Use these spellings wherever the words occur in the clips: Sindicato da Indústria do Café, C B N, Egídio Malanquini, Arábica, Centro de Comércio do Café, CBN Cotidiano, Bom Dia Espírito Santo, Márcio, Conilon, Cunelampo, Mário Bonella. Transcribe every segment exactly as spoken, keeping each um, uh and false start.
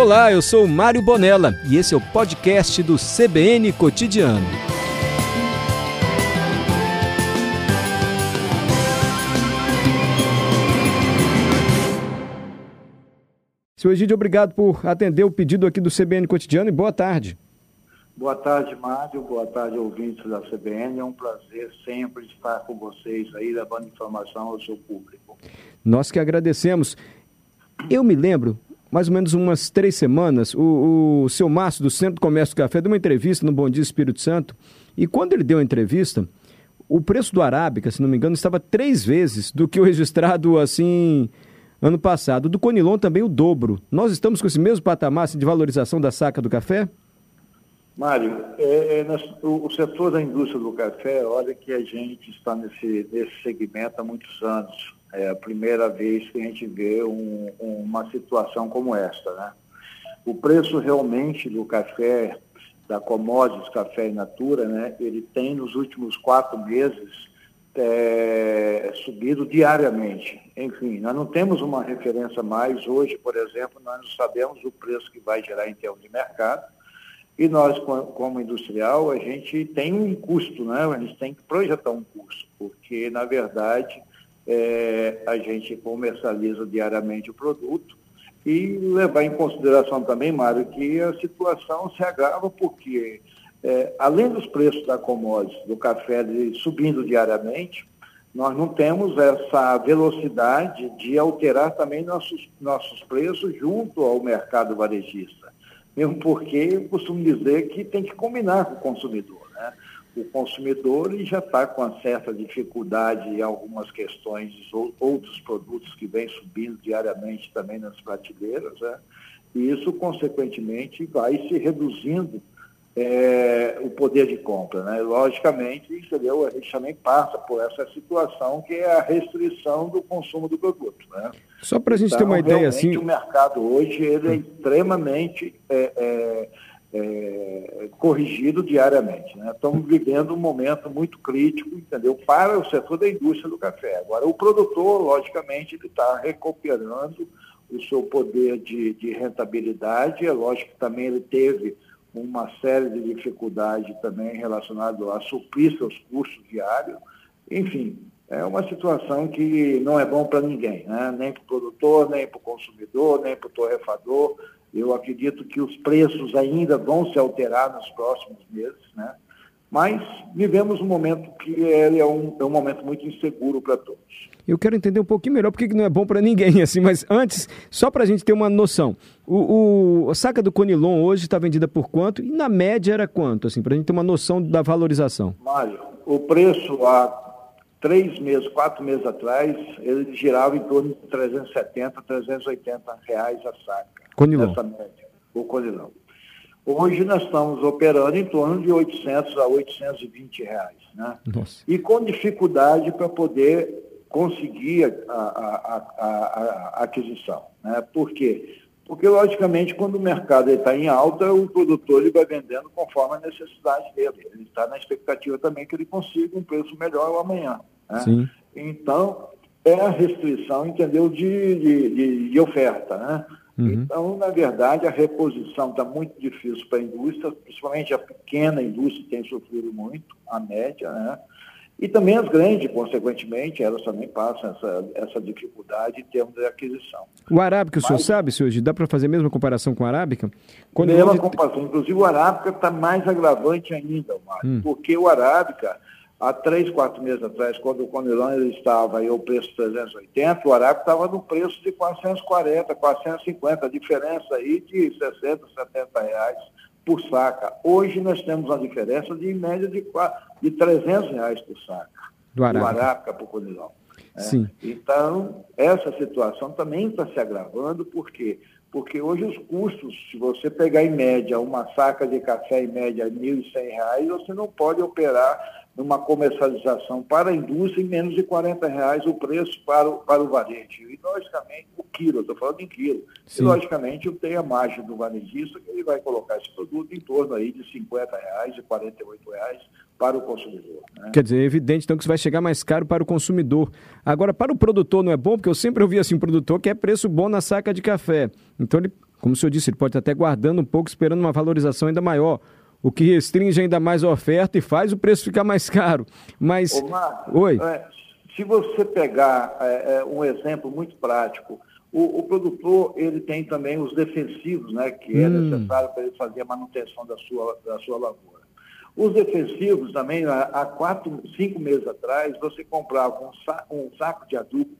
Olá, eu sou o Mário Bonella e esse é o podcast do C B N Cotidiano. Seu Egídio, obrigado por atender o pedido aqui do C B N Cotidiano e boa tarde. Boa tarde, Mário. Boa tarde, ouvintes da C B N. É um prazer sempre estar com vocês aí, levando informação ao seu público. Nós que agradecemos. Eu me lembro, mais ou menos umas três semanas, o, o seu Márcio, do Centro de Comércio do Café, deu uma entrevista no Bom Dia Espírito Santo. E quando ele deu a entrevista, o preço do Arábica, se não me engano, estava três vezes do que o registrado, assim, ano passado. O do Conilon também o dobro. Nós estamos com esse mesmo patamar assim, de valorização da saca do café? Mário, é, é, o, o setor da indústria do café, olha que a gente está nesse, nesse segmento há muitos anos. É a primeira vez que a gente vê um, uma situação como esta, né? O preço realmente do café, da commodities, café in natura, né? Ele tem nos últimos quatro meses é, subido diariamente. Enfim, nós não temos uma referência mais. Hoje, por exemplo, nós não sabemos o preço que vai gerar em termos de mercado. E nós, como industrial, a gente tem um custo, né? A gente tem que projetar um custo, porque, na verdade, é, a gente comercializa diariamente o produto e levar em consideração também, Mário, que a situação se agrava porque, é, além dos preços da commodity, do café subindo diariamente, nós não temos essa velocidade de alterar também nossos, nossos preços junto ao mercado varejista. Mesmo porque eu costumo dizer que tem que combinar com o consumidor, né? O consumidor já está com uma certa dificuldade em algumas questões, ou outros produtos que vêm subindo diariamente também nas prateleiras, né? E isso, consequentemente, vai se reduzindo é, o poder de compra, né? Logicamente, entendeu? A gente também passa por essa situação que é a restrição do consumo do produto, né? Só para a gente então, ter uma ideia assim... o mercado hoje ele é extremamente é, é, é, corrigido diariamente, né? Estamos vivendo um momento muito crítico, entendeu? Para o setor da indústria do café. Agora, o produtor, logicamente, ele está recuperando o seu poder de, de rentabilidade. É lógico que também ele teve uma série de dificuldades também relacionadas a suprir seus custos diários. Enfim, é uma situação que não é bom para ninguém, né? Nem para o produtor, nem para o consumidor, nem para o torrefador. Eu acredito que os preços ainda vão se alterar nos próximos meses, né? Mas vivemos um momento que é um, é um momento muito inseguro para todos. Eu quero entender um pouquinho melhor porque não é bom para ninguém, assim, mas antes, só para a gente ter uma noção, o, o, a saca do Conilon hoje está vendida por quanto e na média era quanto, assim, para a gente ter uma noção da valorização? Mário, o preço há três meses, quatro meses atrás, ele girava em torno de trezentos e setenta, trezentos e oitenta reais a saca. Conilon. Essa média, o Conilon. Hoje nós estamos operando em torno de oitocentos a oitocentos e vinte reais, né? Nossa. E com dificuldade para poder conseguir a, a, a, a, a aquisição, né? Por quê? Porque, logicamente, quando o mercado está em alta, o produtor ele vai vendendo conforme a necessidade dele. Ele está na expectativa também que ele consiga um preço melhor amanhã, né? Sim. Então, é a restrição, entendeu, de, de, de, de oferta, né? Uhum. Então, na verdade, a reposição está muito difícil para a indústria, principalmente a pequena indústria tem sofrido muito, a média, né? E também as grandes, consequentemente, elas também passam essa, essa dificuldade em termos de aquisição. O Arábica, o senhor sabe, senhor, dá para fazer a mesma comparação com a Arábica? Quando mesma ele... comparação, inclusive o Arábica está mais agravante ainda, Mário, hum. porque o Arábica... Há três, quatro meses atrás, quando o Conilon estava aí, o preço de trezentos e oitenta, o Arábica estava no preço de quatrocentos e quarenta, quatrocentos e cinquenta, a diferença aí de sessenta, setenta reais por saca. Hoje nós temos uma diferença de em média de, de trezentos reais por saca, do Arábica para o Conilon. Sim. É. Então, essa situação também está se agravando, por quê? Porque hoje os custos, se você pegar em média uma saca de café em média mil e cem reais, você não pode operar numa comercialização para a indústria em menos de quarenta reais o preço para o, para o varejo. E, logicamente, o quilo, eu estou falando em quilo. Sim. E, logicamente, eu tenho a margem do varejista que ele vai colocar esse produto em torno aí de cinquenta reais e quarenta e oito reais para o consumidor, né? Quer dizer, é evidente, então, que isso vai chegar mais caro para o consumidor. Agora, para o produtor não é bom, porque eu sempre ouvi assim, o produtor quer preço bom na saca de café. Então, ele Como o senhor disse, ele pode estar até guardando um pouco, esperando uma valorização ainda maior, o que restringe ainda mais a oferta e faz o preço ficar mais caro. Mas... Ô, Márcio, Oi. É, se você pegar é, é, um exemplo muito prático, o, o produtor ele tem também os defensivos, né, que hum. é necessário para ele fazer a manutenção da sua, da sua lavoura. Os defensivos também, há quatro, cinco meses atrás, você comprava um saco, um saco de adubo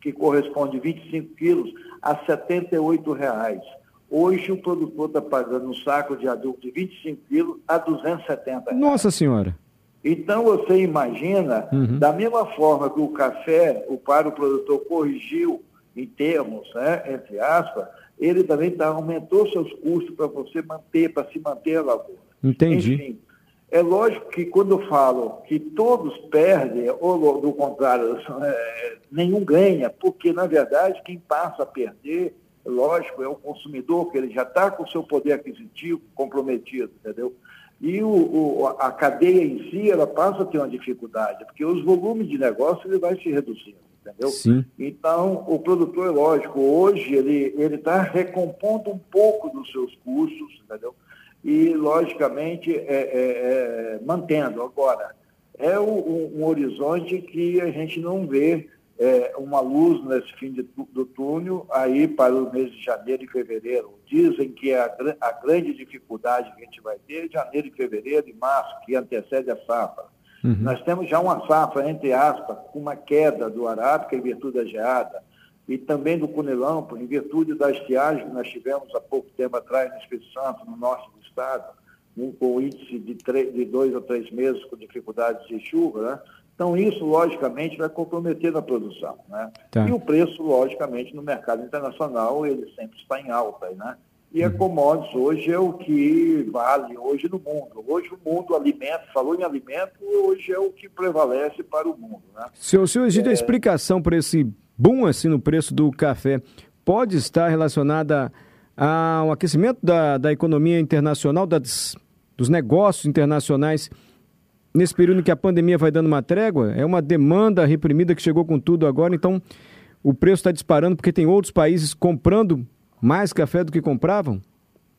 que corresponde a vinte e cinco quilos a setenta e oito reais. Hoje o produtor está pagando um saco de adubo de vinte e cinco quilos a duzentos e setenta reais. Nossa Senhora! Então você imagina, uhum. da mesma forma que o café, o para o produtor corrigiu em termos, né, entre aspas, ele também tá, aumentou seus custos para você manter, para se manter a lavoura. Entendi. Enfim, é lógico que quando eu falo que todos perdem, ou do contrário, é, nenhum ganha, porque, na verdade, quem passa a perder, lógico, é o consumidor, que ele já está com o seu poder aquisitivo comprometido, entendeu? E o, o, a cadeia em si, ela passa a ter uma dificuldade, porque os volumes de negócio, ele vai se reduzindo, entendeu? Sim. Então, o produtor, lógico, hoje ele ele está recompondo um pouco dos seus custos, entendeu? E, logicamente, é, é, é, mantendo. Agora, é um, um horizonte que a gente não vê é, uma luz nesse fim de, do túnel, aí para o mês de janeiro e fevereiro. Dizem que a, a grande dificuldade que a gente vai ter é janeiro e fevereiro e março, que antecede a safra. Uhum. Nós temos já uma safra, entre aspas, com uma queda do Arábica em virtude da geada, e também do Cunelampo, em virtude da estiagem que nós tivemos há pouco tempo atrás no Espírito Santo, no norte do estado, um, com índice de, três, de dois a três meses com dificuldades de chuva, né? Então, isso, logicamente, vai comprometer na produção, né? Tá. E o preço, logicamente, no mercado internacional, ele sempre está em alta, né? E uhum. a commodities hoje é o que vale hoje no mundo. Hoje o mundo alimenta, falou em alimento, hoje é o que prevalece para o mundo, né? Se o senhor exige é... a explicação para esse... boom assim no preço do café, pode estar relacionada ao aquecimento da, da economia internacional, das, dos negócios internacionais, nesse período em que a pandemia vai dando uma trégua? É uma demanda reprimida que chegou com tudo agora, então o preço está disparando porque tem outros países comprando mais café do que compravam?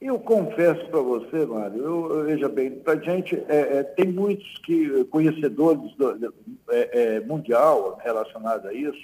Eu confesso para você, Mário, eu, veja bem, para a gente, é, é, tem muitos que, conhecedores do, é, é, mundial relacionados a isso,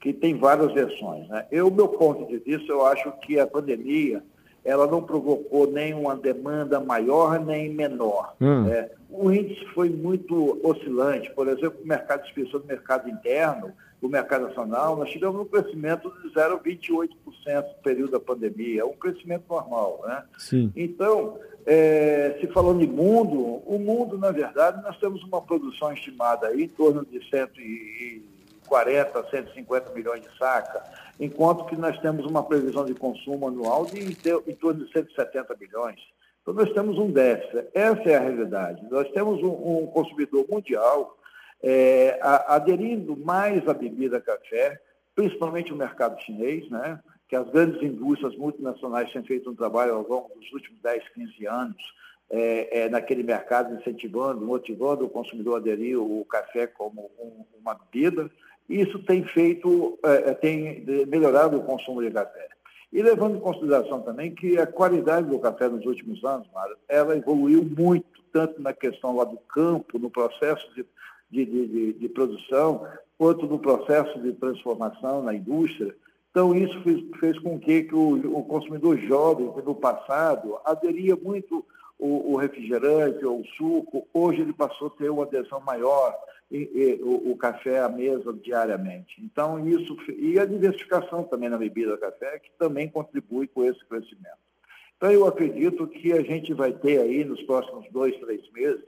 que tem várias versões, né? Eu, meu ponto de vista, eu acho que a pandemia, ela não provocou nem uma demanda maior, nem menor. Hum. Né? O índice foi muito oscilante. Por exemplo, o mercado de pessoas, o mercado interno, o mercado nacional, nós tivemos um crescimento de zero vírgula vinte e oito por cento no período da pandemia. É um crescimento normal, né? Sim. Então, é, se falando de mundo, o mundo, na verdade, nós temos uma produção estimada aí em torno de cento e quarenta, cento e cinquenta milhões de saca, enquanto que nós temos uma previsão de consumo anual de em torno de cento e setenta milhões. Então, nós temos um déficit. Essa é a realidade. Nós temos um, um consumidor mundial é, a, aderindo mais à bebida café, principalmente o mercado chinês, né? Que as grandes indústrias multinacionais têm feito um trabalho ao longo dos últimos dez, quinze anos É, é, naquele mercado, incentivando, motivando o consumidor a aderir o café como um, uma bebida. Isso tem feito, é, tem melhorado o consumo de café. E levando em consideração também que a qualidade do café nos últimos anos, Mário, ela evoluiu muito, tanto na questão lá do campo, no processo de, de, de, de produção, quanto no processo de transformação na indústria. Então, isso fez, fez com que, que o, o consumidor jovem, que no passado, aderia muito o refrigerante ou o suco, hoje ele passou a ter uma adesão maior e, e, o, o café à mesa diariamente. Então, isso... E a diversificação também na bebida café, que também contribui com esse crescimento. Então, eu acredito que a gente vai ter aí, nos próximos dois, três meses,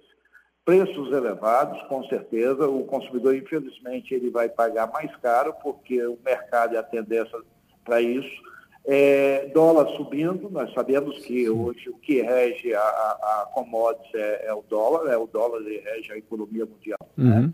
preços elevados, com certeza. O consumidor, infelizmente, ele vai pagar mais caro, porque o mercado é a tendência para isso. É, dólar subindo, nós sabemos que hoje o que rege a, a, a commodities é, é o dólar, é o dólar que rege a economia mundial. Uhum. Né?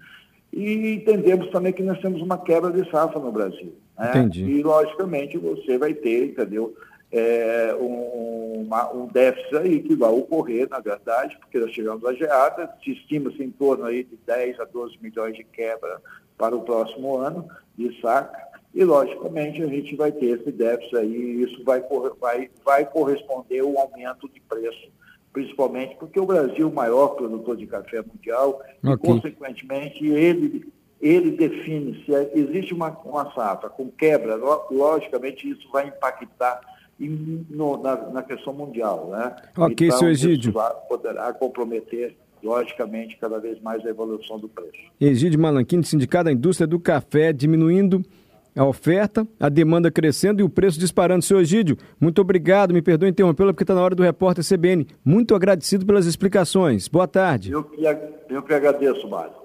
E entendemos também que nós temos uma quebra de safra no Brasil. Né? Entendi. E, logicamente, você vai ter, entendeu, é, um, uma, um déficit aí que vai ocorrer, na verdade, porque nós chegamos à geada, se estima-se em torno aí de dez a doze milhões de quebra para o próximo ano de saca. E, logicamente, a gente vai ter esse déficit aí, e isso vai, vai, vai corresponder ao aumento de preço, principalmente porque o Brasil é o maior produtor de café mundial, okay. E, consequentemente, ele, ele define se existe uma, uma safra com quebra, logicamente isso vai impactar em, no, na, na questão mundial, né? Ok, então, seu Egídio. Isso poderá comprometer, logicamente, cada vez mais a evolução do preço. Egídio Malanquini, Sindicato da Indústria do Café, diminuindo a oferta, a demanda crescendo e o preço disparando. Seu Egídio, muito obrigado, me perdoe interrompê-lo porque está na hora do repórter C B N. Muito agradecido pelas explicações. Boa tarde. Eu que, eu que agradeço, Márcio.